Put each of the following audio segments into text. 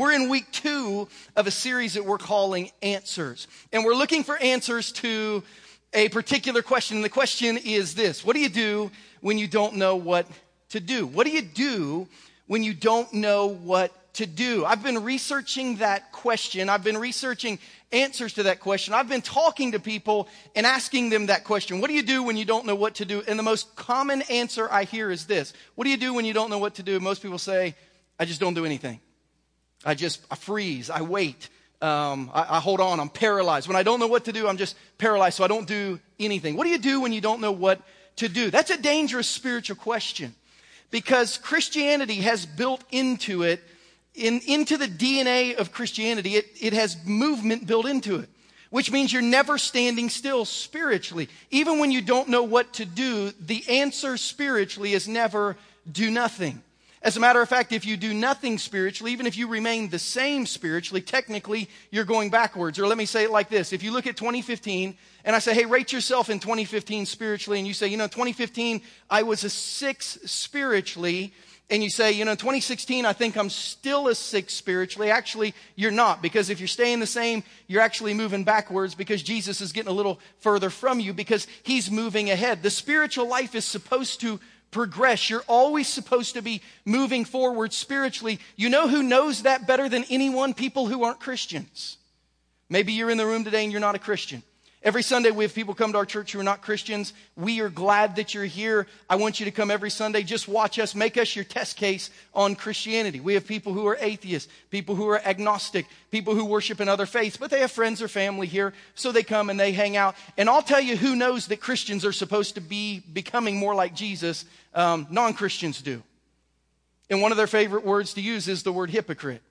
We're in week 2 of a series that we're calling Answers. And we're looking for answers to a particular question. And the question is this: what do you do when you don't know what to do? What do you do when you don't know what to do? I've been researching that question. I've been researching answers to that question. I've been talking to people and asking them that question. What do you do when you don't know what to do? And the most common answer I hear is this: what do you do when you don't know what to do? Most people say, I just don't do anything. I freeze. I wait. I hold on. I'm paralyzed. When I don't know what to do, I'm just paralyzed, so I don't do anything. What do you do when you don't know what to do? That's a dangerous spiritual question, because Christianity has built into it, into the DNA of Christianity, it has movement built into it, which means you're never standing still spiritually. Even when you don't know what to do, the answer spiritually is never do nothing. As a matter of fact, if you do nothing spiritually, even if you remain the same spiritually, technically you're going backwards. Or let me say it like this. If you look at 2015 and I say, hey, rate yourself in 2015 spiritually, and you say, 2015, I was a 6 spiritually. And you say, in 2016, I think I'm still a 6 spiritually. Actually, you're not, because if you're staying the same, you're actually moving backwards, because Jesus is getting a little further from you, because he's moving ahead. The spiritual life is supposed to progress. You're always supposed to be moving forward spiritually. You know who knows that better than anyone? People who aren't Christians. Maybe you're in the room today and you're not a Christian. Every Sunday we have people come to our church who are not Christians. We are glad that you're here. I want you to come every Sunday. Just watch us. Make us your test case on Christianity. We have people who are atheists, people who are agnostic, people who worship in other faiths, but they have friends or family here, so they come and they hang out. And I'll tell you who knows that Christians are supposed to be becoming more like Jesus. Non-Christians do. And one of their favorite words to use is the word hypocrite.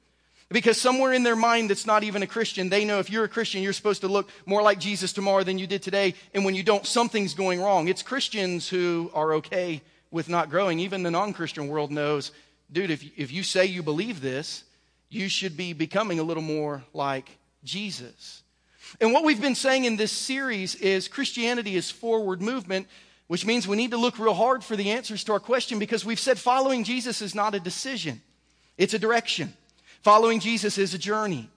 Because somewhere in their mind that's not even a Christian, they know if you're a Christian, you're supposed to look more like Jesus tomorrow than you did today. And when you don't, something's going wrong. It's Christians who are okay with not growing. Even the non-Christian world knows, dude, if you say you believe this, you should be becoming a little more like Jesus. And what we've been saying in this series is Christianity is forward movement, which means we need to look real hard for the answers to our question, because we've said following Jesus is not a decision. It's a direction. Following Jesus is a journey,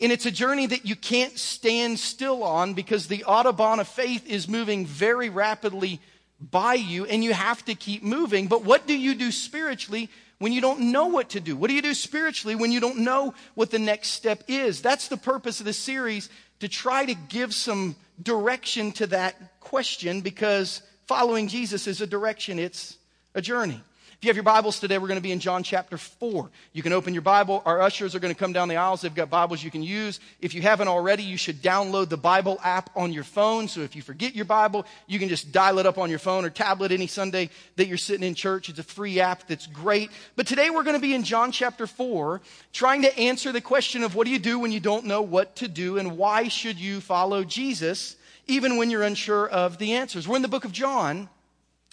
and it's a journey that you can't stand still on, because the Autobahn of faith is moving very rapidly by you, and you have to keep moving. But what do you do spiritually when you don't know what to do? What do you do spiritually when you don't know what the next step is? That's the purpose of this series, to try to give some direction to that question, because following Jesus is a direction. It's a journey. If you have your Bibles today, we're going to be in John chapter 4. You can open your Bible. Our ushers are going to come down the aisles. They've got Bibles you can use. If you haven't already, you should download the Bible app on your phone. So if you forget your Bible, you can just dial it up on your phone or tablet any Sunday that you're sitting in church. It's a free app that's great. But today we're going to be in John chapter 4, trying to answer the question of what do you do when you don't know what to do, and why should you follow Jesus even when you're unsure of the answers. We're in the book of John,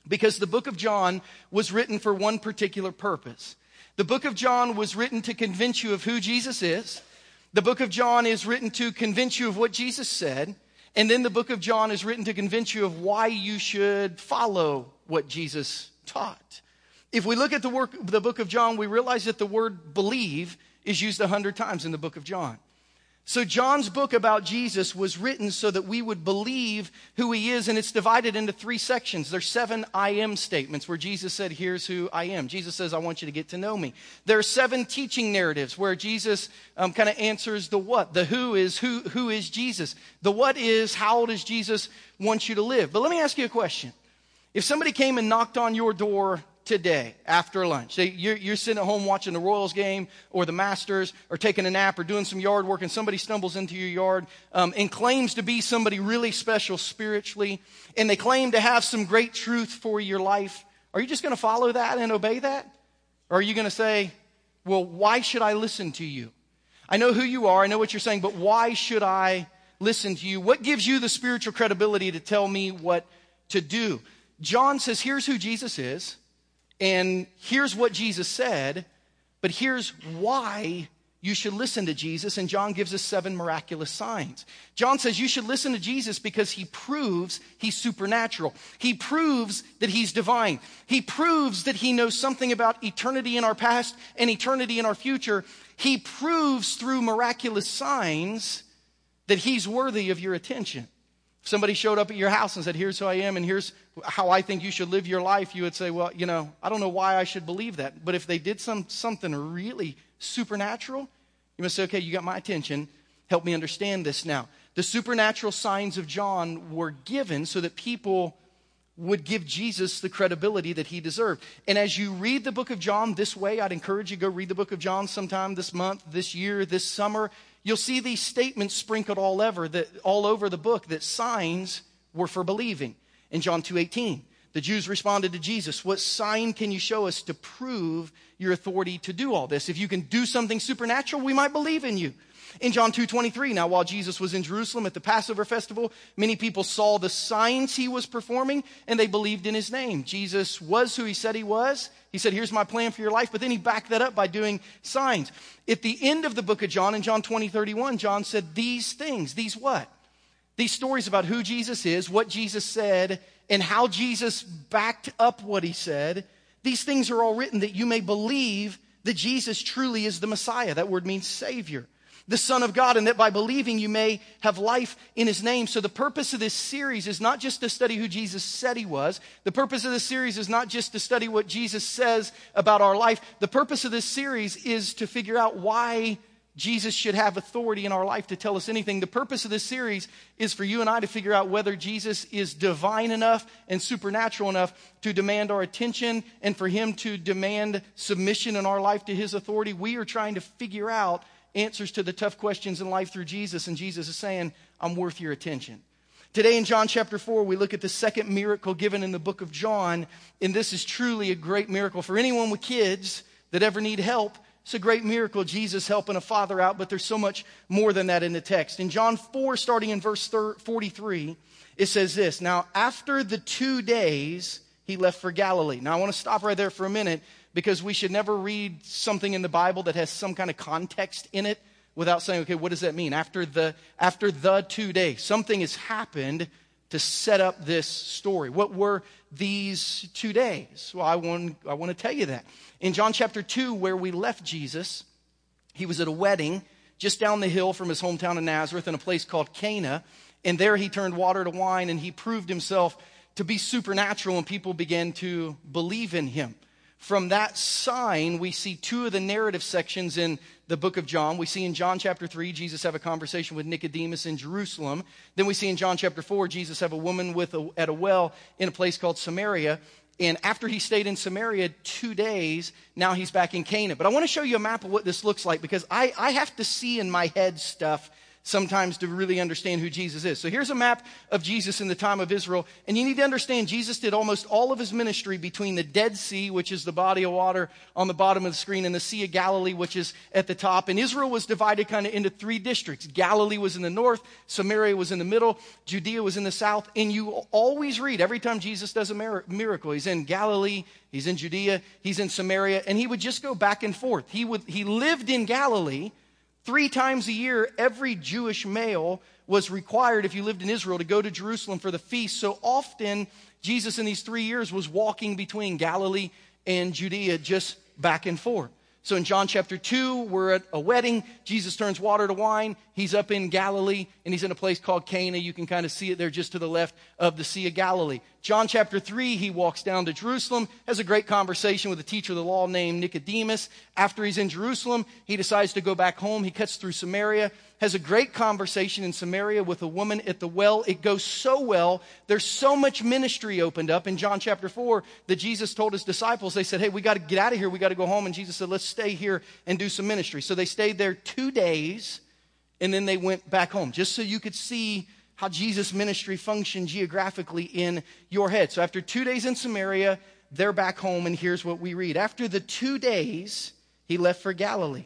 because the book of John was written for one particular purpose. The book of John was written to convince you of who Jesus is. The book of John is written to convince you of what Jesus said. And then the book of John is written to convince you of why you should follow what Jesus taught. If we look at the book of John, we realize that the word believe is used 100 times in the book of John. So John's book about Jesus was written so that we would believe who he is, and it's divided into 3 sections. There's 7 I am statements where Jesus said, here's who I am. Jesus says, I want you to get to know me. There are 7 teaching narratives where Jesus kind of answers the what. The who is who is Jesus. The what is how does Jesus want you to live. But let me ask you a question. If somebody came and knocked on your door today after lunch, so you're sitting at home watching the Royals game or the Masters or taking a nap or doing some yard work, and somebody stumbles into your yard and claims to be somebody really special spiritually, and they claim to have some great truth for your life, are you just going to follow that and obey that? Or are you going to say, well, why should I listen to you? I know who you are. I know what you're saying, but why should I listen to you? What gives you the spiritual credibility to tell me what to do? John says, here's who Jesus is, and here's what Jesus said, but here's why you should listen to Jesus, and John gives us 7 miraculous signs. John says you should listen to Jesus because he proves he's supernatural. He proves that he's divine. He proves that he knows something about eternity in our past and eternity in our future. He proves through miraculous signs that he's worthy of your attention. If somebody showed up at your house and said, here's who I am and here's how I think you should live your life, you would say, well, you know, I don't know why I should believe that. But if they did something really supernatural, you must say, okay, you got my attention. Help me understand this now. The supernatural signs of John were given so that people would give Jesus the credibility that he deserved. And as you read the book of John this way, I'd encourage you to go read the book of John sometime this month, this year, this summer. You'll see these statements sprinkled all over the book that signs were for believing. In John 2:18, the Jews responded to Jesus, what sign can you show us to prove your authority to do all this? If you can do something supernatural, we might believe in you. In John 2:23, now while Jesus was in Jerusalem at the Passover festival, many people saw the signs he was performing and they believed in his name. Jesus was who he said he was. He said, here's my plan for your life. But then he backed that up by doing signs. At the end of the book of John, in John 20:31, John said these things. These what? These stories about who Jesus is, what Jesus said, and how Jesus backed up what he said. These things are all written that you may believe that Jesus truly is the Messiah. That word means Savior, the Son of God, and that by believing you may have life in his name. So the purpose of this series is not just to study who Jesus said he was. The purpose of this series is not just to study what Jesus says about our life. The purpose of this series is to figure out why Jesus should have authority in our life to tell us anything. The purpose of this series is for you and I to figure out whether Jesus is divine enough and supernatural enough to demand our attention and for him to demand submission in our life to his authority. We are trying to figure out answers to the tough questions in life through Jesus, and Jesus is saying, I'm worth your attention. Today in John chapter 4, we look at the second miracle given in the book of John, and this is truly a great miracle. For anyone with kids that ever need help, it's a great miracle, Jesus helping a father out, but there's so much more than that in the text. In John 4, starting in verse 43, it says this, now after the 2 days, he left for Galilee. Now I want to stop right there for a minute, because we should never read something in the Bible that has some kind of context in it without saying, okay, what does that mean? After the 2 days, something has happened to set up this story. What were these 2 days? Well, I want to tell you that. In John chapter 2, where we left Jesus, he was at a wedding just down the hill from his hometown of Nazareth in a place called Cana. And there he turned water to wine, and he proved himself to be supernatural, and people began to believe in him. From that sign, we see two of the narrative sections in the book of John. We see in John chapter 3, Jesus have a conversation with Nicodemus in Jerusalem. Then we see in John chapter 4, Jesus have a woman at a well in a place called Samaria. And after he stayed in Samaria 2 days, now he's back in Cana. But I want to show you a map of what this looks like, because I have to see in my head stuff sometimes to really understand who Jesus is. So here's a map of Jesus in the time of Israel. And you need to understand, Jesus did almost all of his ministry between the Dead Sea, which is the body of water on the bottom of the screen, and the Sea of Galilee, which is at the top. And Israel was divided kind of into 3 districts. Galilee was in the north, Samaria was in the middle, Judea was in the south. And you always read, every time Jesus does a miracle, he's in Galilee, he's in Judea, he's in Samaria, and he would just go back and forth. He lived in Galilee. 3 times a year, every Jewish male was required, if you lived in Israel, to go to Jerusalem for the feast. So often, Jesus in these 3 years was walking between Galilee and Judea, just back and forth. So in John chapter 2, we're at a wedding. Jesus turns water to wine. He's up in Galilee, and he's in a place called Cana. You can kind of see it there just to the left of the Sea of Galilee. John chapter 3, he walks down to Jerusalem, has a great conversation with a teacher of the law named Nicodemus. After he's in Jerusalem, he decides to go back home. He cuts through Samaria, has a great conversation in Samaria with a woman at the well. It goes so well. There's so much ministry opened up. In John chapter 4, that Jesus told his disciples, they said, hey, we got to get out of here. We got to go home. And Jesus said, let's stay here and do some ministry. So they stayed there 2 days, and then they went back home, just so you could see how Jesus' ministry functioned geographically in your head. So after 2 days in Samaria, they're back home, and here's what we read. After the 2 days, he left for Galilee.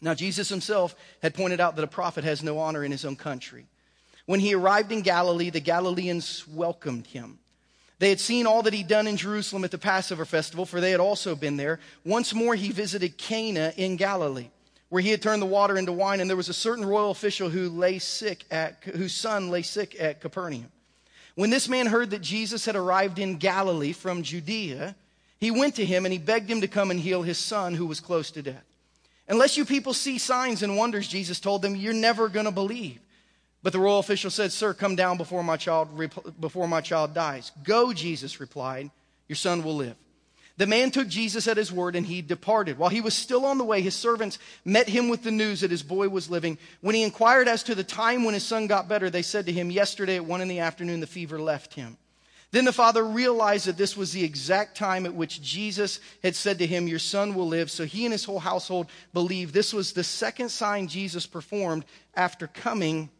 Now, Jesus himself had pointed out that a prophet has no honor in his own country. When he arrived in Galilee, the Galileans welcomed him. They had seen all that he'd done in Jerusalem at the Passover festival, for they had also been there. Once more, he visited Cana in Galilee, where he had turned the water into wine, and there was a certain royal official whose son lay sick at Capernaum. When this man heard that Jesus had arrived in Galilee from Judea, he went to him and he begged him to come and heal his son who was close to death. Unless you people see signs and wonders, Jesus told them, you're never going to believe. But the royal official said, sir, come down before my child dies. Go, Jesus replied, your son will live. The man took Jesus at his word and he departed. While he was still on the way, his servants met him with the news that his boy was living. When he inquired as to the time when his son got better, they said to him, yesterday at 1 p.m, the fever left him. Then the father realized that this was the exact time at which Jesus had said to him, your son will live. So he and his whole household believed. This was the second sign Jesus performed after coming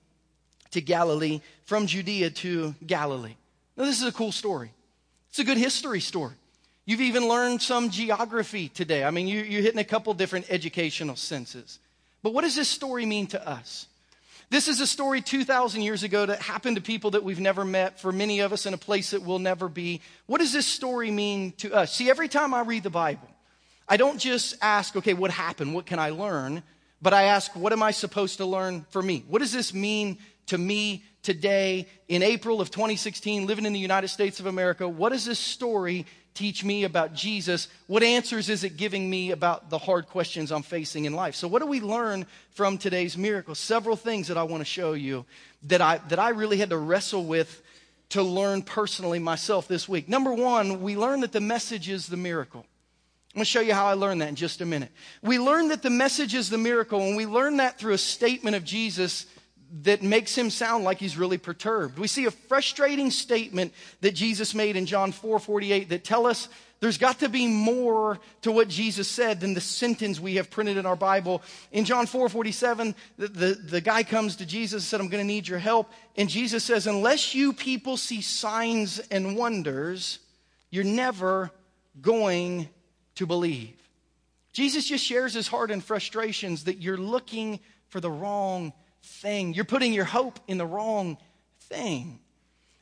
to Galilee, from Judea to Galilee. Now, this is a cool story. It's a good history story. You've even learned some geography today. I mean, you're hitting a couple different educational senses. But what does this story mean to us? This is a story 2,000 years ago that happened to people that we've never met, for many of us in a place that we'll never be. What does this story mean to us? See, every time I read the Bible, I don't just ask, okay, what happened? What can I learn? But I ask, what am I supposed to learn for me? What does this mean to me today in April of 2016, living in the United States of America? What does this story teach me about Jesus? What answers is it giving me about the hard questions I'm facing in life? So what do we learn from today's miracle? Several things that I want to show you that I really had to wrestle with to learn personally myself this week. Number one, we learned that the message is the miracle. I'm going to show you how I learned that in just a minute. We learned that the message is the miracle, and we learned that through a statement of Jesus that makes him sound like he's really perturbed. We see a frustrating statement that Jesus made in John 4:48 that tell us there's got to be more to what Jesus said than the sentence we have printed in our Bible. In John 4:47, the guy comes to Jesus and said, I'm going to need your help. And Jesus says, unless you people see signs and wonders, you're never going to believe. Jesus just shares his heart and frustrations that you're looking for the wrong thing. You're putting your hope in the wrong thing.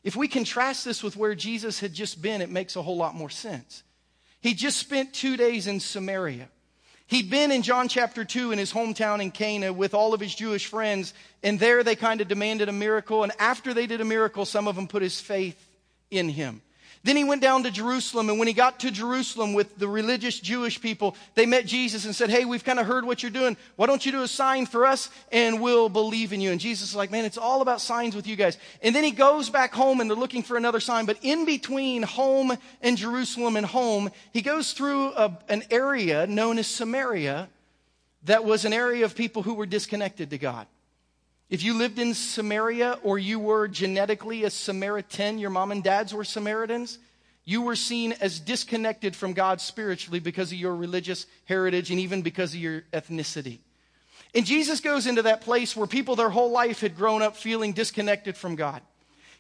If we contrast this with where Jesus had just been, it makes a whole lot more sense. He just spent 2 days in Samaria. He'd been in John chapter 2 in his hometown in Cana with all of his Jewish friends, and there they kind of demanded a miracle, and after they did a miracle, some of them put his faith in him. Then he went down to Jerusalem, and when he got to Jerusalem with the religious Jewish people, they met Jesus and said, hey, we've kind of heard what you're doing. Why don't you do a sign for us, and we'll believe in you? And Jesus is like, man, it's all about signs with you guys. And then he goes back home, and they're looking for another sign. But in between home and Jerusalem and home, he goes through an area known as Samaria that was an area of people who were disconnected to God. If you lived in Samaria or you were genetically a Samaritan, your mom and dads were Samaritans, you were seen as disconnected from God spiritually because of your religious heritage and even because of your ethnicity. And Jesus goes into that place where people their whole life had grown up feeling disconnected from God.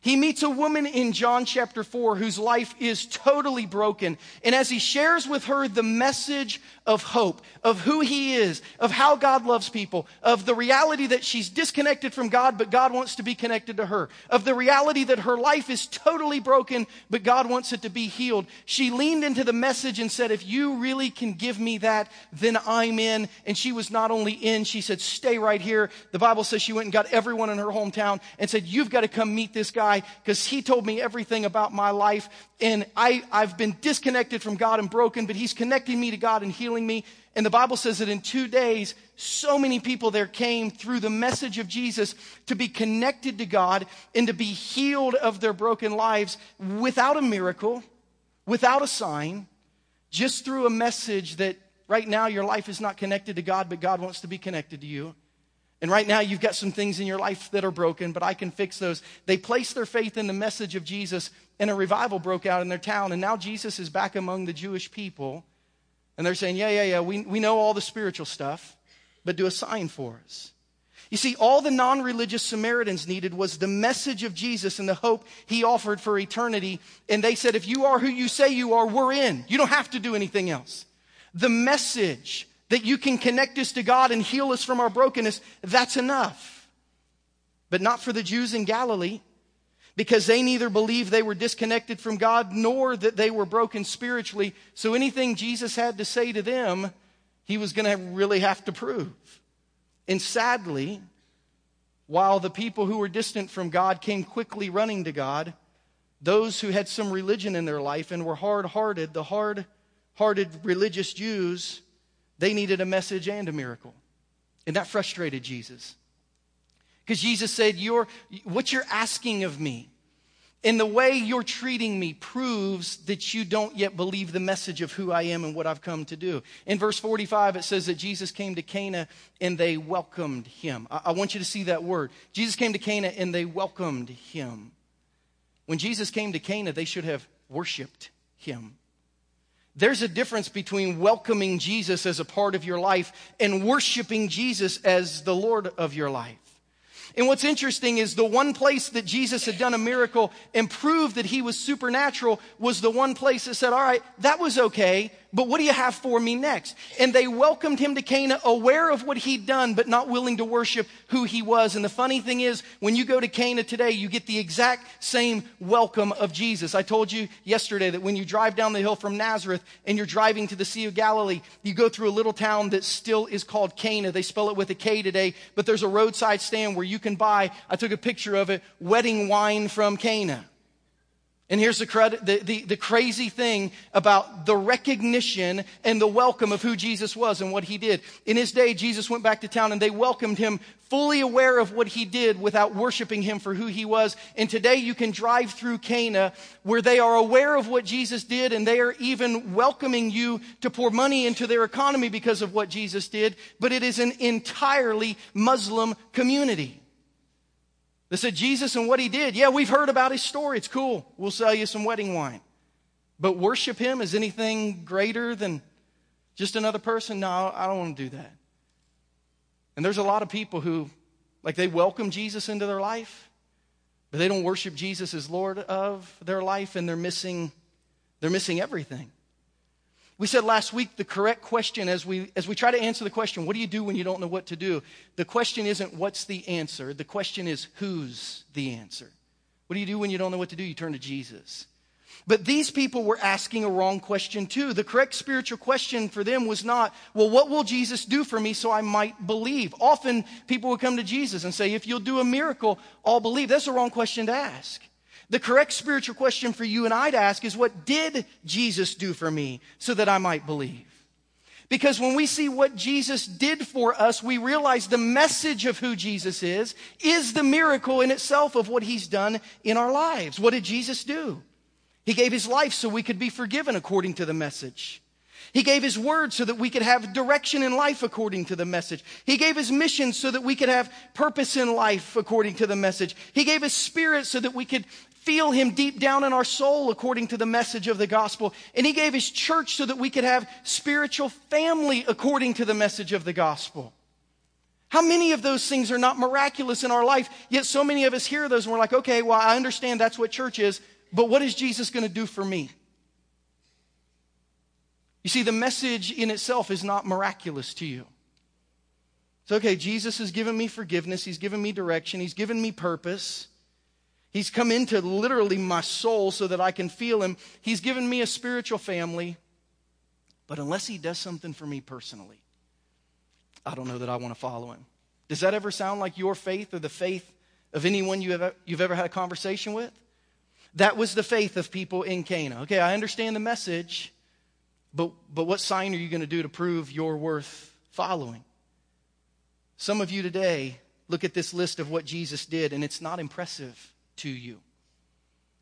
He meets a woman in John chapter 4 whose life is totally broken. And as he shares with her the message of hope, of who he is, of how God loves people, of the reality that she's disconnected from God, but God wants to be connected to her, of the reality that her life is totally broken, but God wants it to be healed, she leaned into the message and said, if you really can give me that, then I'm in. And she was not only in, she said, stay right here. The Bible says she went and got everyone in her hometown and said, you've got to come meet this guy, because he told me everything about my life, and I've been disconnected from God and broken, but he's connecting me to God and healing me. And the Bible says that in 2 days, so many people there came through the message of Jesus to be connected to God and to be healed of their broken lives without a miracle, without a sign, just through a message that right now your life is not connected to God, but God wants to be connected to you. And right now you've got some things in your life that are broken, but I can fix those. They placed their faith in the message of Jesus, and a revival broke out in their town. And now Jesus is back among the Jewish people, and they're saying, yeah, we know all the spiritual stuff, but do a sign for us. You see, all the non-religious Samaritans needed was the message of Jesus and the hope he offered for eternity. And they said, if you are who you say you are, we're in. You don't have to do anything else. The message that you can connect us to God and heal us from our brokenness, that's enough. But not for the Jews in Galilee, because they neither believed they were disconnected from God nor that they were broken spiritually. So anything Jesus had to say to them he was going to really have to prove. And sadly, while the people who were distant from God came quickly running to God, those who had some religion in their life and were hard-hearted, the hard-hearted religious Jews, they needed a message and a miracle. And that frustrated Jesus. Because Jesus said, what you're asking of me and the way you're treating me proves that you don't yet believe the message of who I am and what I've come to do. In verse 45, it says that Jesus came to Cana and they welcomed him. I want you to see that word. Jesus came to Cana and they welcomed him. When Jesus came to Cana, they should have worshiped him. There's a difference between welcoming Jesus as a part of your life and worshiping Jesus as the Lord of your life. And what's interesting is the one place that Jesus had done a miracle and proved that he was supernatural was the one place that said, all right, that was okay, but what do you have for me next? And they welcomed him to Cana, aware of what he'd done, but not willing to worship who he was. And the funny thing is, when you go to Cana today, you get the exact same welcome of Jesus. I told you yesterday that when you drive down the hill from Nazareth and you're driving to the Sea of Galilee, you go through a little town that still is called Cana. They spell it with a K today, but there's a roadside stand where you can buy, I took a picture of it, wedding wine from Cana. And here's the crazy thing about the recognition and the welcome of who Jesus was and what he did. In his day, Jesus went back to town and they welcomed him, fully aware of what he did without worshiping him for who he was. And today you can drive through Cana where they are aware of what Jesus did and they are even welcoming you to pour money into their economy because of what Jesus did. But it is an entirely Muslim community. They said, Jesus and what he did, yeah, we've heard about his story. It's cool. We'll sell you some wedding wine. But worship him as anything greater than just another person? No, I don't want to do that. And there's a lot of people who, like, they welcome Jesus into their life, but they don't worship Jesus as Lord of their life, and they're missing everything. We said last week the correct question as we try to answer the question, what do you do when you don't know what to do? The question isn't what's the answer. The question is who's the answer. What do you do when you don't know what to do? You turn to Jesus. But these people were asking a wrong question too. The correct spiritual question for them was not, well, what will Jesus do for me so I might believe? Often people would come to Jesus and say, if you'll do a miracle, I'll believe. That's the wrong question to ask. The correct spiritual question for you and I to ask is, what did Jesus do for me so that I might believe? Because when we see what Jesus did for us, we realize the message of who Jesus is the miracle in itself of what he's done in our lives. What did Jesus do? He gave his life so we could be forgiven according to the message. He gave his word so that we could have direction in life according to the message. He gave his mission so that we could have purpose in life according to the message. He gave his spirit so that we could feel him deep down in our soul according to the message of the gospel. And he gave his church so that we could have spiritual family according to the message of the gospel. How many of those things are not miraculous in our life? Yet so many of us hear those and we're like, okay, well, I understand that's what church is, but what is Jesus going to do for me? You see, the message in itself is not miraculous to you. It's okay, Jesus has given me forgiveness. He's given me direction. He's given me purpose. He's come into literally my soul so that I can feel him. He's given me a spiritual family. But unless he does something for me personally, I don't know that I want to follow him. Does that ever sound like your faith or the faith of anyone you've ever had a conversation with? That was the faith of people in Cana. Okay, I understand the message, but what sign are you going to do to prove you're worth following? Some of you today look at this list of what Jesus did, and it's not impressive to you.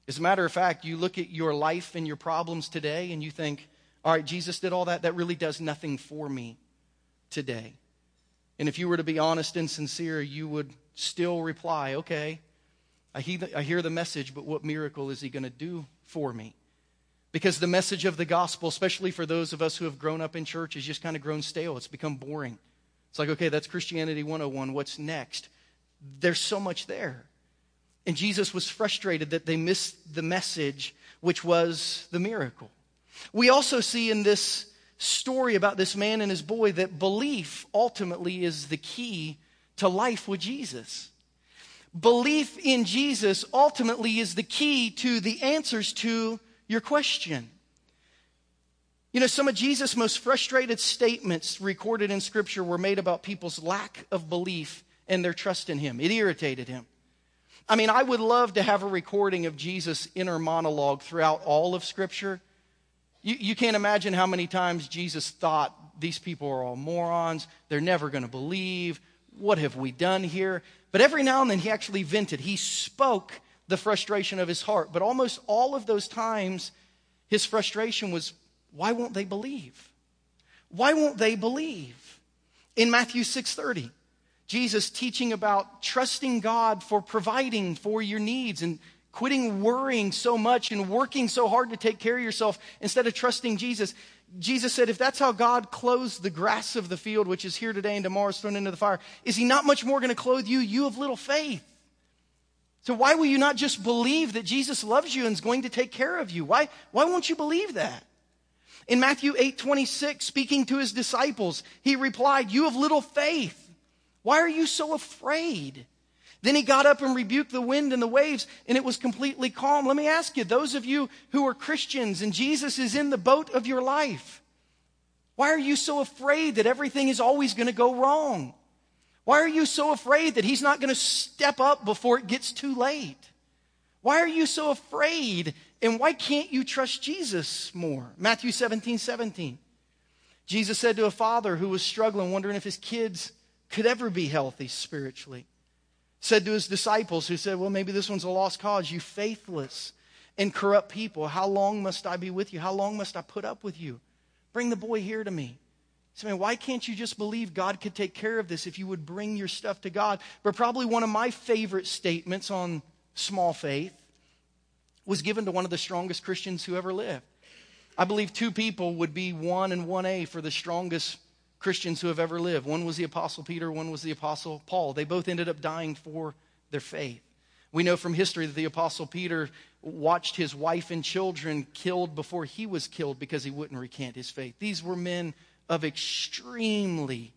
As a matter of fact, you look at your life and your problems today and you think, all right, Jesus did all that. That really does nothing for me today. And if you were to be honest and sincere, you would still reply, okay, I hear the message, but what miracle is he going to do for me? Because the message of the gospel, especially for those of us who have grown up in church, has just kind of grown stale. It's become boring. It's like, okay, that's Christianity 101. What's next? There's so much there. And Jesus was frustrated that they missed the message, which was the miracle. We also see in this story about this man and his boy that belief ultimately is the key to life with Jesus. Belief in Jesus ultimately is the key to the answers to your question. You know, some of Jesus' most frustrated statements recorded in Scripture were made about people's lack of belief and their trust in him. It irritated him. I mean, I would love to have a recording of Jesus' inner monologue throughout all of Scripture. You can't imagine how many times Jesus thought, these people are all morons, they're never going to believe, what have we done here? But every now and then he actually vented. He spoke the frustration of his heart. But almost all of those times, his frustration was, why won't they believe? Why won't they believe? In Matthew 6:30, Jesus teaching about trusting God for providing for your needs and quitting worrying so much and working so hard to take care of yourself instead of trusting Jesus. Jesus said, if that's how God clothes the grass of the field, which is here today and tomorrow is thrown into the fire, is he not much more going to clothe you, you of little faith? So why will you not just believe that Jesus loves you and is going to take care of you? Why won't you believe that? In Matthew 8:26, speaking to his disciples, he replied, you of little faith, why are you so afraid? Then he got up and rebuked the wind and the waves, and it was completely calm. Let me ask you, those of you who are Christians and Jesus is in the boat of your life, why are you so afraid that everything is always going to go wrong? Why are you so afraid that he's not going to step up before it gets too late? Why are you so afraid, and why can't you trust Jesus more? Matthew 17:17. Jesus said to a father who was struggling, wondering if his kids could ever be healthy spiritually, said to his disciples who said, well, maybe this one's a lost cause, you faithless and corrupt people, how long must I be with you? How long must I put up with you? Bring the boy here to me. He said, man, why can't you just believe God could take care of this if you would bring your stuff to God? But probably one of my favorite statements on small faith was given to one of the strongest Christians who ever lived. I believe two people would be 1 and 1A for the strongest Christians who have ever lived. One was the Apostle Peter, one was the Apostle Paul. They both ended up dying for their faith. We know from history that the Apostle Peter watched his wife and children killed before he was killed because he wouldn't recant his faith. These were men of extremely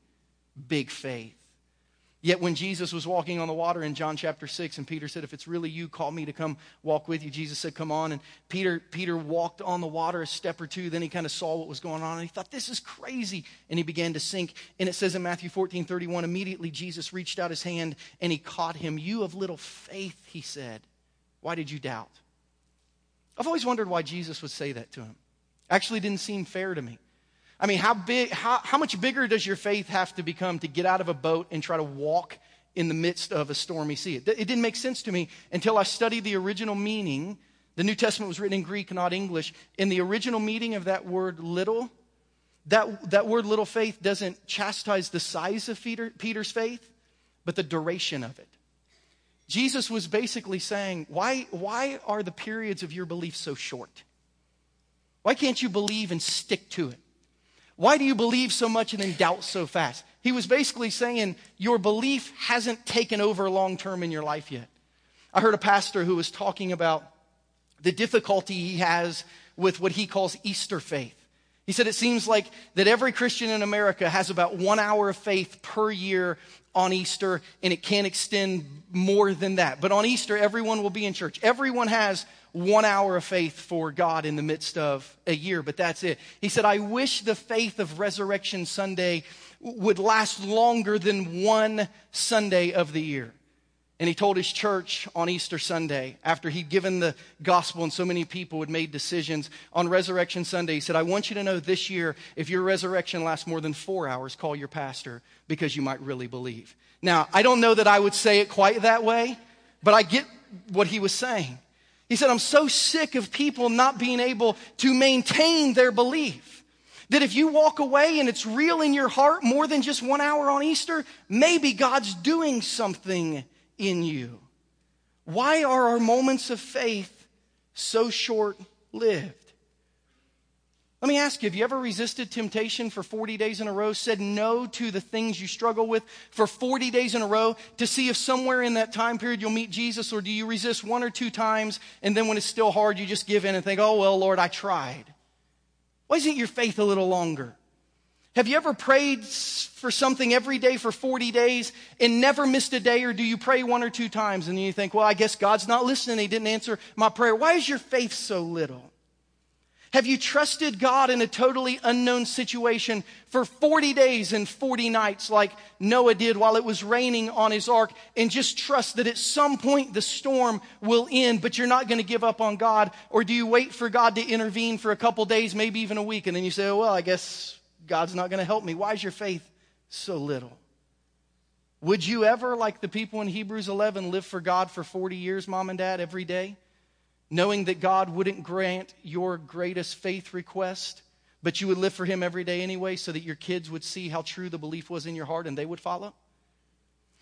big faith. Yet when Jesus was walking on the water in John chapter 6, and Peter said, if it's really you, call me to come walk with you. Jesus said, come on. And Peter walked on the water a step or two. Then he kind of saw what was going on, and he thought, this is crazy. And he began to sink. And it says in Matthew 14:31, immediately Jesus reached out his hand, and he caught him. You of little faith, he said. Why did you doubt? I've always wondered why Jesus would say that to him. Actually, it didn't seem fair to me. I mean, how much bigger does your faith have to become to get out of a boat and try to walk in the midst of a stormy sea? It didn't make sense to me until I studied the original meaning. The New Testament was written in Greek, not English. In the original meaning of that word little, that word little faith doesn't chastise the size of Peter's faith, but the duration of it. Jesus was basically saying, why are the periods of your belief so short? Why can't you believe and stick to it? Why do you believe so much and then doubt so fast? He was basically saying your belief hasn't taken over long term in your life yet. I heard a pastor who was talking about the difficulty he has with what he calls Easter faith. He said it seems like that every Christian in America has about 1 hour of faith per year on Easter, and it can't extend more than that. But on Easter, everyone will be in church. Everyone has 1 hour of faith for God in the midst of a year, but that's it. He said, I wish the faith of Resurrection Sunday would last longer than one Sunday of the year. And he told his church on Easter Sunday, after he'd given the gospel and so many people had made decisions, on Resurrection Sunday, he said, I want you to know this year, if your resurrection lasts more than 4 hours, call your pastor because you might really believe. Now, I don't know that I would say it quite that way, but I get what he was saying. He said, I'm so sick of people not being able to maintain their belief that if you walk away and it's real in your heart more than just 1 hour on Easter, maybe God's doing something in you. Why are our moments of faith so short-lived? Let me ask you, have you ever resisted temptation for 40 days in a row, said no to the things you struggle with for 40 days in a row to see if somewhere in that time period you'll meet Jesus? Or do you resist one or two times, and then when it's still hard, you just give in and think, oh, well, Lord, I tried. Why isn't your faith a little longer? Have you ever prayed for something every day for 40 days and never missed a day? Or do you pray one or two times and then you think, well, I guess God's not listening. He didn't answer my prayer. Why is your faith so little? Have you trusted God in a totally unknown situation for 40 days and 40 nights like Noah did while it was raining on his ark, and just trust that at some point the storm will end, but you're not going to give up on God? Or do you wait for God to intervene for a couple days, maybe even a week, and then you say, oh, well, I guess God's not going to help me. Why is your faith so little? Would you ever, like the people in Hebrews 11, live for God for 40 years, mom and dad, every day? Knowing that God wouldn't grant your greatest faith request, but you would live for him every day anyway so that your kids would see how true the belief was in your heart and they would follow?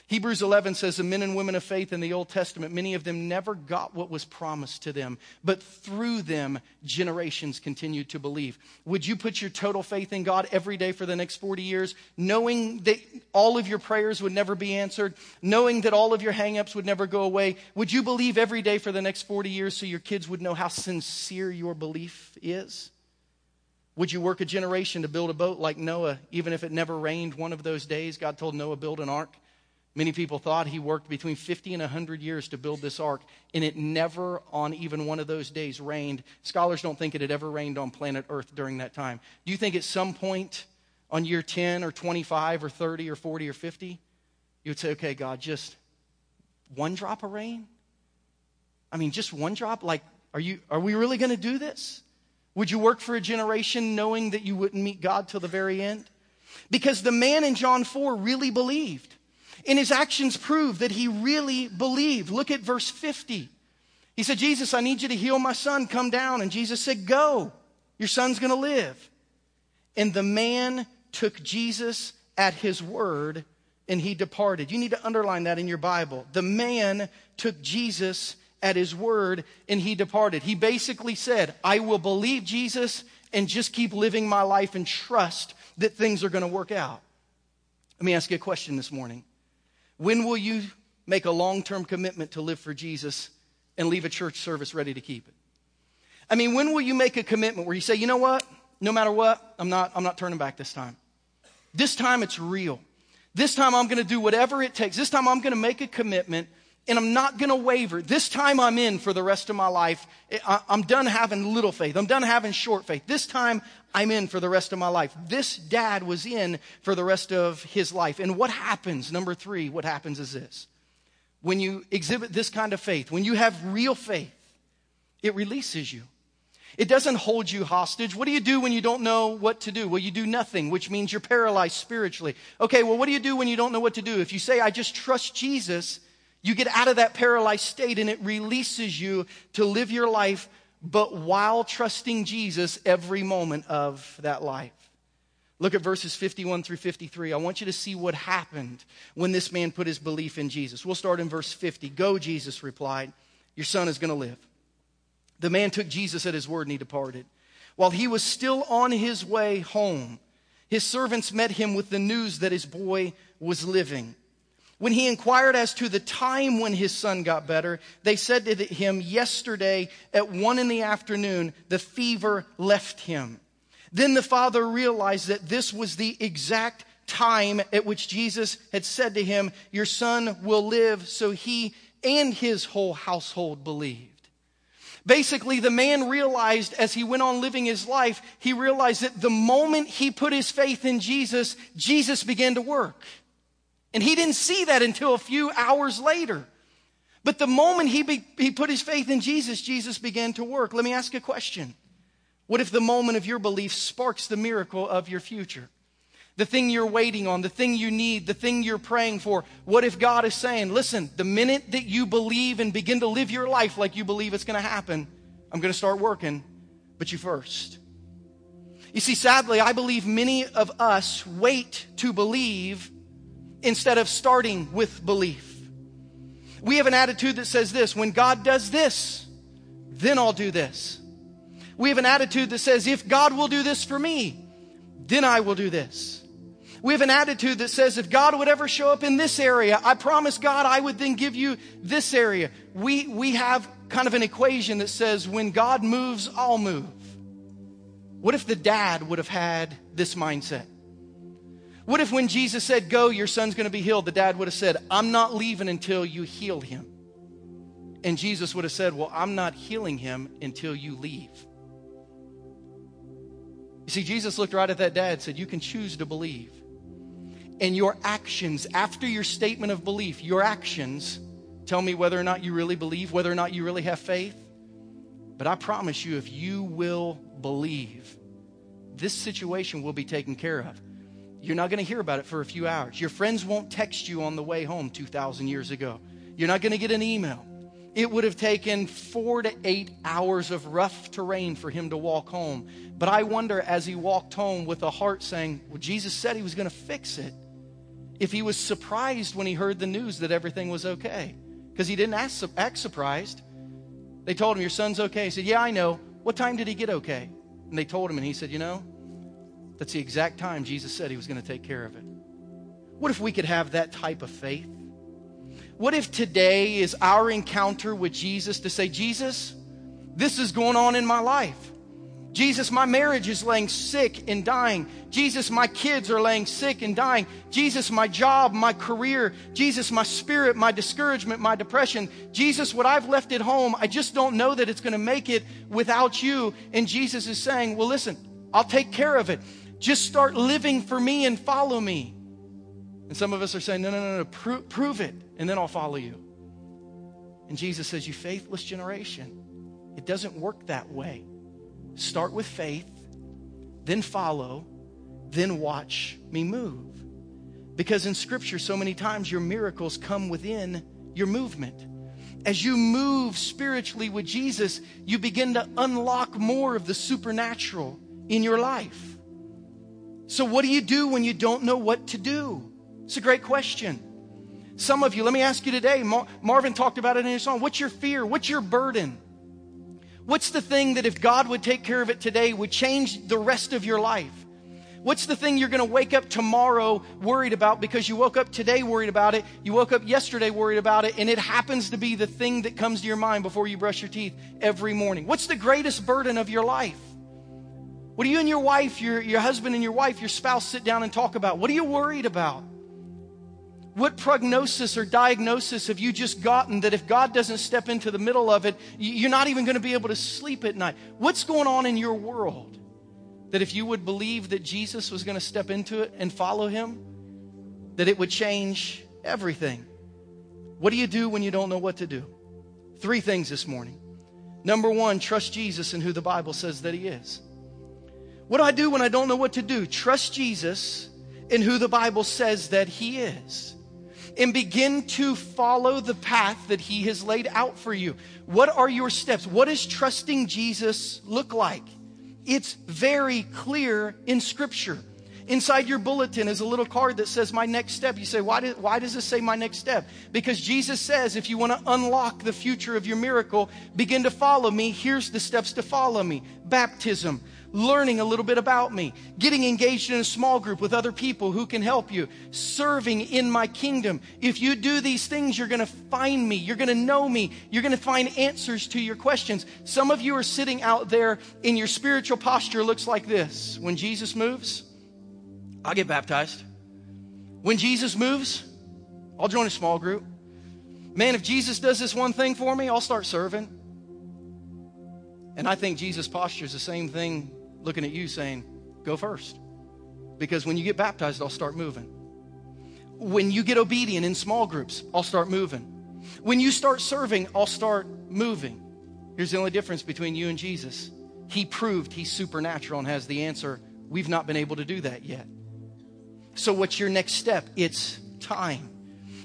Hebrews 11 says the men and women of faith in the Old Testament, many of them never got what was promised to them, but through them, generations continued to believe. Would you put your total faith in God every day for the next 40 years, knowing that all of your prayers would never be answered, knowing that all of your hang-ups would never go away? Would you believe every day for the next 40 years so your kids would know how sincere your belief is? Would you work a generation to build a boat like Noah, even if it never rained one of those days? God told Noah, build an ark. Many people thought he worked between 50 and 100 years to build this ark, and it never on even one of those days rained. Scholars don't think it had ever rained on planet Earth during that time. Do you think at some point on year 10 or 25 or 30 or 40 or 50, you would say, okay, God, just one drop of rain? I mean, just one drop? Like, are we really going to do this? Would you work for a generation knowing that you wouldn't meet God till the very end? Because the man in John 4 really believed. And his actions prove that he really believed. Look at verse 50. He said, Jesus, I need you to heal my son. Come down. And Jesus said, go. Your son's going to live. And the man took Jesus at his word and he departed. You need to underline that in your Bible. The man took Jesus at his word and he departed. He basically said, I will believe Jesus and just keep living my life and trust that things are going to work out. Let me ask you a question this morning. When will you make a long-term commitment to live for Jesus and leave a church service ready to keep it? I mean, when will you make a commitment where you say, you know what? No matter what, I'm not turning back this time. This time it's real. This time I'm going to do whatever it takes. This time I'm going to make a commitment and I'm not going to waver. This time I'm in for the rest of my life. I'm done having little faith. I'm done having short faith. This time I'm in for the rest of my life. This dad was in for the rest of his life. And what happens, number three, what happens is this. When you exhibit this kind of faith, when you have real faith, it releases you. It doesn't hold you hostage. What do you do when you don't know what to do? Well, you do nothing, which means you're paralyzed spiritually. Okay, well, what do you do when you don't know what to do? If you say, I just trust Jesus, you get out of that paralyzed state and it releases you to live your life, but while trusting Jesus every moment of that life. Look at verses 51 through 53. I want you to see what happened when this man put his belief in Jesus. We'll start in verse 50. Go, Jesus replied. Your son is going to live. The man took Jesus at his word and he departed. While he was still on his way home, his servants met him with the news that his boy was living. When he inquired as to the time when his son got better, they said to him, yesterday at 1 p.m, the fever left him. Then the father realized that this was the exact time at which Jesus had said to him, your son will live. So he and his whole household believed. Basically, the man realized as he went on living his life, he realized that the moment he put his faith in Jesus, Jesus began to work. And he didn't see that until a few hours later. But the moment he put his faith in Jesus, Jesus began to work. Let me ask a question. What if the moment of your belief sparks the miracle of your future? The thing you're waiting on, the thing you need, the thing you're praying for. What if God is saying, listen, the minute that you believe and begin to live your life like you believe it's going to happen, I'm going to start working, but you first. You see, sadly, I believe many of us wait to believe instead of starting with belief. We have an attitude that says this, when God does this, then I'll do this. We have an attitude that says, if God will do this for me, then I will do this. We have an attitude that says, if God would ever show up in this area, I promise God I would then give you this area. We have kind of an equation that says, when God moves, I'll move. What if the dad would have had this mindset? What if when Jesus said, go, your son's going to be healed, the dad would have said, I'm not leaving until you heal him. And Jesus would have said, well, I'm not healing him until you leave. You see, Jesus looked right at that dad and said, you can choose to believe. And your actions, after your statement of belief, your actions tell me whether or not you really believe, whether or not you really have faith. But I promise you, if you will believe, this situation will be taken care of. You're not going to hear about it for a few hours. Your friends won't text you on the way home 2,000 years ago. You're not going to get an email. It would have taken 4 to 8 hours of rough terrain for him to walk home. But I wonder, as he walked home with a heart saying, well, Jesus said he was going to fix it, if he was surprised when he heard the news that everything was okay. Because he didn't act surprised. They told him, your son's okay. He said, yeah, I know. What time did he get okay? And they told him, and he said, you know, that's the exact time Jesus said he was going to take care of it. What if we could have that type of faith? What if today is our encounter with Jesus to say, Jesus, this is going on in my life. Jesus, my marriage is laying sick and dying. Jesus, my kids are laying sick and dying. Jesus, my job, my career. Jesus, my spirit, my discouragement, my depression. Jesus, what I've left at home, I just don't know that it's going to make it without you. And Jesus is saying, well, listen, I'll take care of it. Just start living for me and follow me. And some of us are saying, no, prove it, and then I'll follow you. And Jesus says, you faithless generation, it doesn't work that way. Start with faith, then follow, then watch me move. Because in Scripture, so many times your miracles come within your movement. As you move spiritually with Jesus, you begin to unlock more of the supernatural in your life. So what do you do when you don't know what to do? It's a great question. Some of you, let me ask you today, Marvin talked about it in his song. What's your fear? What's your burden? What's the thing that if God would take care of it today would change the rest of your life? What's the thing you're going to wake up tomorrow worried about because you woke up today worried about it, you woke up yesterday worried about it, and it happens to be the thing that comes to your mind before you brush your teeth every morning? What's the greatest burden of your life? What do you and your wife, your husband and your wife, your spouse sit down and talk about? What are you worried about? What prognosis or diagnosis have you just gotten that if God doesn't step into the middle of it, you're not even going to be able to sleep at night? What's going on in your world that if you would believe that Jesus was going to step into it and follow him, that it would change everything? What do you do when you don't know what to do? 3 things this morning. Number 1, trust Jesus in who the Bible says that he is. What do I do when I don't know what to do? Trust Jesus in who the Bible says that he is. And begin to follow the path that he has laid out for you. What are your steps? What does trusting Jesus look like? It's very clear in Scripture. Inside your bulletin is a little card that says my next step. You say, why does this say my next step? Because Jesus says, if you want to unlock the future of your miracle, begin to follow me. Here's the steps to follow me. Baptism. Learning a little bit about me, getting engaged in a small group with other people who can help you, serving in my kingdom. If you do these things, you're going to find me. You're going to know me. You're going to find answers to your questions. Some of you are sitting out there and your spiritual posture looks like this. When Jesus moves, I'll get baptized. When Jesus moves, I'll join a small group. Man, if Jesus does this one thing for me, I'll start serving. And I think Jesus' posture is the same thing looking at you saying, go first. Because when you get baptized, I'll start moving. When you get obedient in small groups, I'll start moving. When you start serving, I'll start moving. Here's the only difference between you and Jesus. He proved he's supernatural and has the answer. We've not been able to do that yet. So what's your next step? It's time.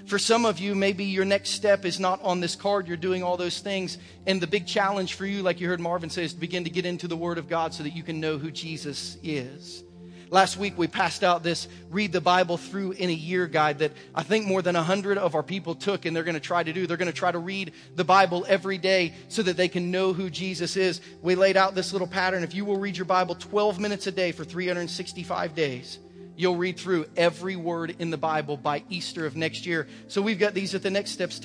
For some of you, maybe your next step is not on this card. You're doing all those things. And the big challenge for you, like you heard Marvin say, is to begin to get into the Word of God so that you can know who Jesus is. Last week, we passed out this Read the Bible Through in a Year guide that I think more than 100 of our people took and they're going to try to do. They're going to try to read the Bible every day so that they can know who Jesus is. We laid out this little pattern. If you will read your Bible 12 minutes a day for 365 days, you'll read through every word in the Bible by Easter of next year. So we've got these at the next steps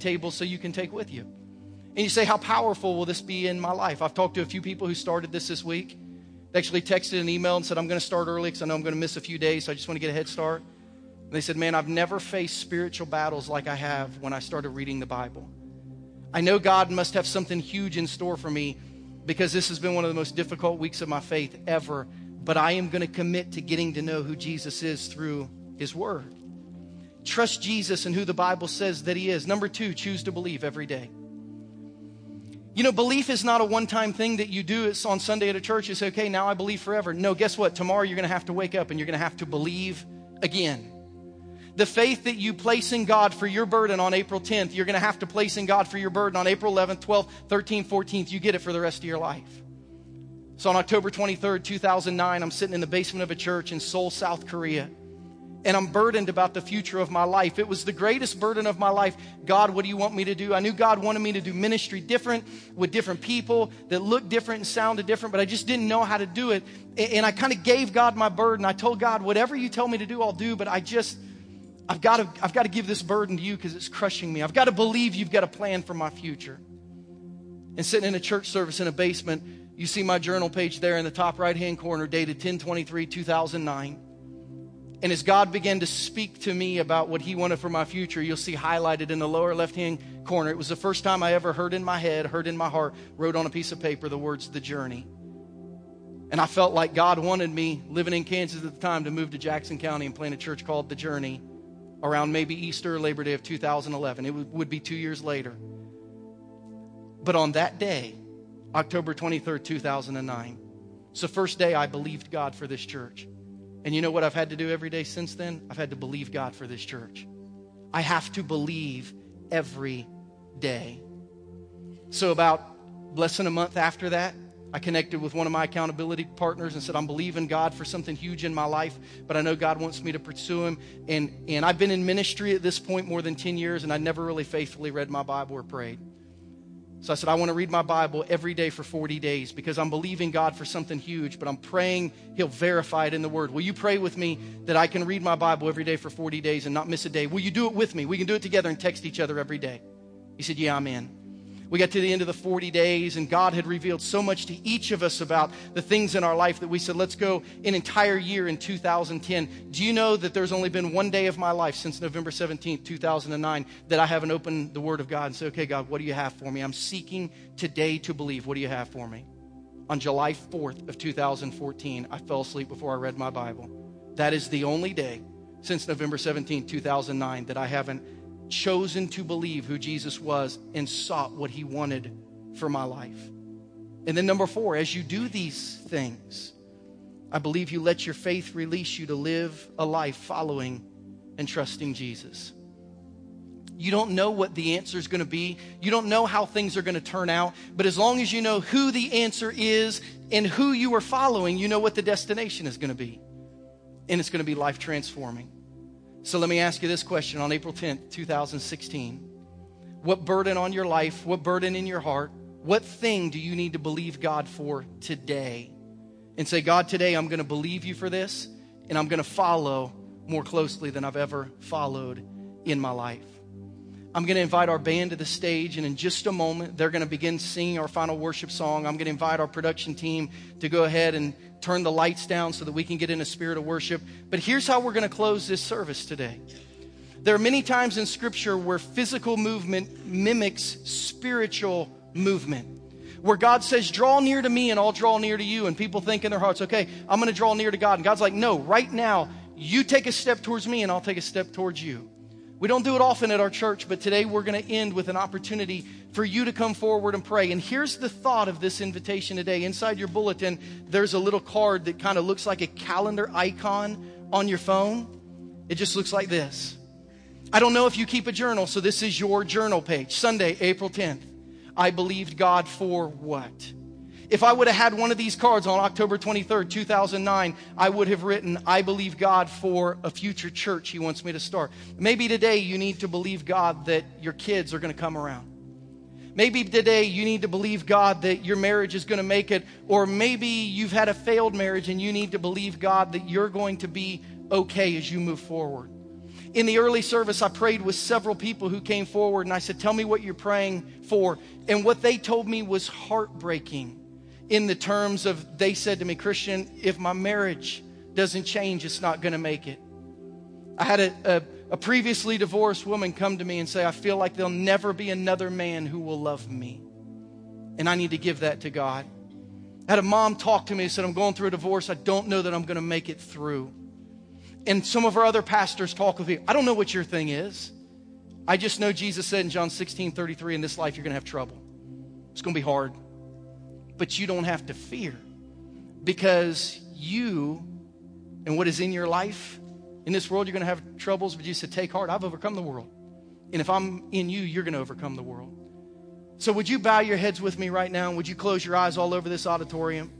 table so you can take with you. And you say, how powerful will this be in my life? I've talked to a few people who started this week. They actually texted an email and said, I'm going to start early because I know I'm going to miss a few days. So I just want to get a head start. And they said, man, I've never faced spiritual battles like I have when I started reading the Bible. I know God must have something huge in store for me because this has been one of the most difficult weeks of my faith ever. But I am going to commit to getting to know who Jesus is through his word. Trust Jesus and who the Bible says that he is. Number two, choose to believe every day. You know, belief is not a one-time thing that you do. It's on Sunday at a church. You say, okay, now I believe forever. No, guess what? Tomorrow you're going to have to wake up and you're going to have to believe again. The faith that you place in God for your burden on April 10th, you're going to have to place in God for your burden on April 11th, 12th, 13th, 14th. You get it for the rest of your life. So on October 23rd, 2009, I'm sitting in the basement of a church in Seoul, South Korea. And I'm burdened about the future of my life. It was the greatest burden of my life. God, what do you want me to do? I knew God wanted me to do ministry different with different people that looked different and sounded different, but I just didn't know how to do it. And I kind of gave God my burden. I told God, whatever you tell me to do, I'll do, but I've got to give this burden to you because it's crushing me. I've got to believe you've got a plan for my future. And sitting in a church service in a basement, you see my journal page there in the top right-hand corner, dated 10/23/2009. And as God began to speak to me about what he wanted for my future, you'll see highlighted in the lower left-hand corner, it was the first time I ever heard in my head, heard in my heart, wrote on a piece of paper the words, the journey. And I felt like God wanted me, living in Kansas at the time, to move to Jackson County and plant a church called The Journey around maybe Easter or Labor Day of 2011. It would be 2 years later. But on that day, October 23rd, 2009, it's the first day I believed God for this church. And you know what I've had to do every day since then? I've had to believe God for this church. I have to believe every day. So about less than a month after that, I connected with one of my accountability partners and said, I'm believing God for something huge in my life, but I know God wants me to pursue him. And I've been in ministry at this point more than 10 years, and I never really faithfully read my Bible or prayed. So I said, I want to read my Bible every day for 40 days because I'm believing God for something huge, but I'm praying he'll verify it in the word. Will you pray with me that I can read my Bible every day for 40 days and not miss a day? Will you do it with me? We can do it together and text each other every day. He said, yeah, I'm in. We got to the end of the 40 days, and God had revealed so much to each of us about the things in our life that we said, let's go an entire year in 2010. Do you know that there's only been one day of my life since November 17th, 2009, that I haven't opened the Word of God and said, okay, God, what do you have for me? I'm seeking today to believe. What do you have for me? On July 4th of 2014, I fell asleep before I read my Bible. That is the only day since November 17th, 2009, that I haven't chosen to believe who Jesus was and sought what he wanted for my life. And then number four, as you do these things, I believe you let your faith release you to live a life following and trusting Jesus. You don't know what the answer is going to be. You don't know how things are going to turn out. But as long as you know who the answer is and who you are following, you know what the destination is going to be. And it's going to be life transforming. So let me ask you this question on April 10th, 2016. What burden on your life, what burden in your heart, what thing do you need to believe God for today? And say, God, today I'm going to believe you for this, and I'm going to follow more closely than I've ever followed in my life. I'm going to invite our band to the stage, and in just a moment, they're going to begin singing our final worship song. I'm going to invite our production team to go ahead and turn the lights down so that we can get in a spirit of worship. But here's how we're going to close this service today. There are many times in Scripture where physical movement mimics spiritual movement, where God says, draw near to me and I'll draw near to you. And people think in their hearts, okay, I'm going to draw near to God. And God's like, no, right now, you take a step towards me and I'll take a step towards you. We don't do it often at our church, but today we're going to end with an opportunity for you to come forward and pray. And here's the thought of this invitation today. Inside your bulletin, there's a little card that kind of looks like a calendar icon on your phone. It just looks like this. I don't know if you keep a journal, so this is your journal page. Sunday, April 10th. I believed God for what? If I would have had one of these cards on October 23rd, 2009, I would have written, I believe God for a future church he wants me to start. Maybe today you need to believe God that your kids are going to come around. Maybe today you need to believe God that your marriage is going to make it. Or maybe you've had a failed marriage and you need to believe God that you're going to be okay as you move forward. In the early service, I prayed with several people who came forward and I said, tell me what you're praying for. And what they told me was heartbreaking. In the terms of, they said to me, Christian, if my marriage doesn't change, it's not going to make it. I had a previously divorced woman come to me and say, I feel like there'll never be another man who will love me. And I need to give that to God. I had a mom talk to me and said, I'm going through a divorce. I don't know that I'm going to make it through. And some of our other pastors talk with me. I don't know what your thing is. I just know Jesus said in John 16:33, in this life you're going to have trouble. It's going to be hard. But you don't have to fear, because you and what is in your life, in this world you're going to have troubles, but you said, take heart, I've overcome the world. And if I'm in you, you're going to overcome the world. So would you bow your heads with me right now, and would you close your eyes all over this auditorium?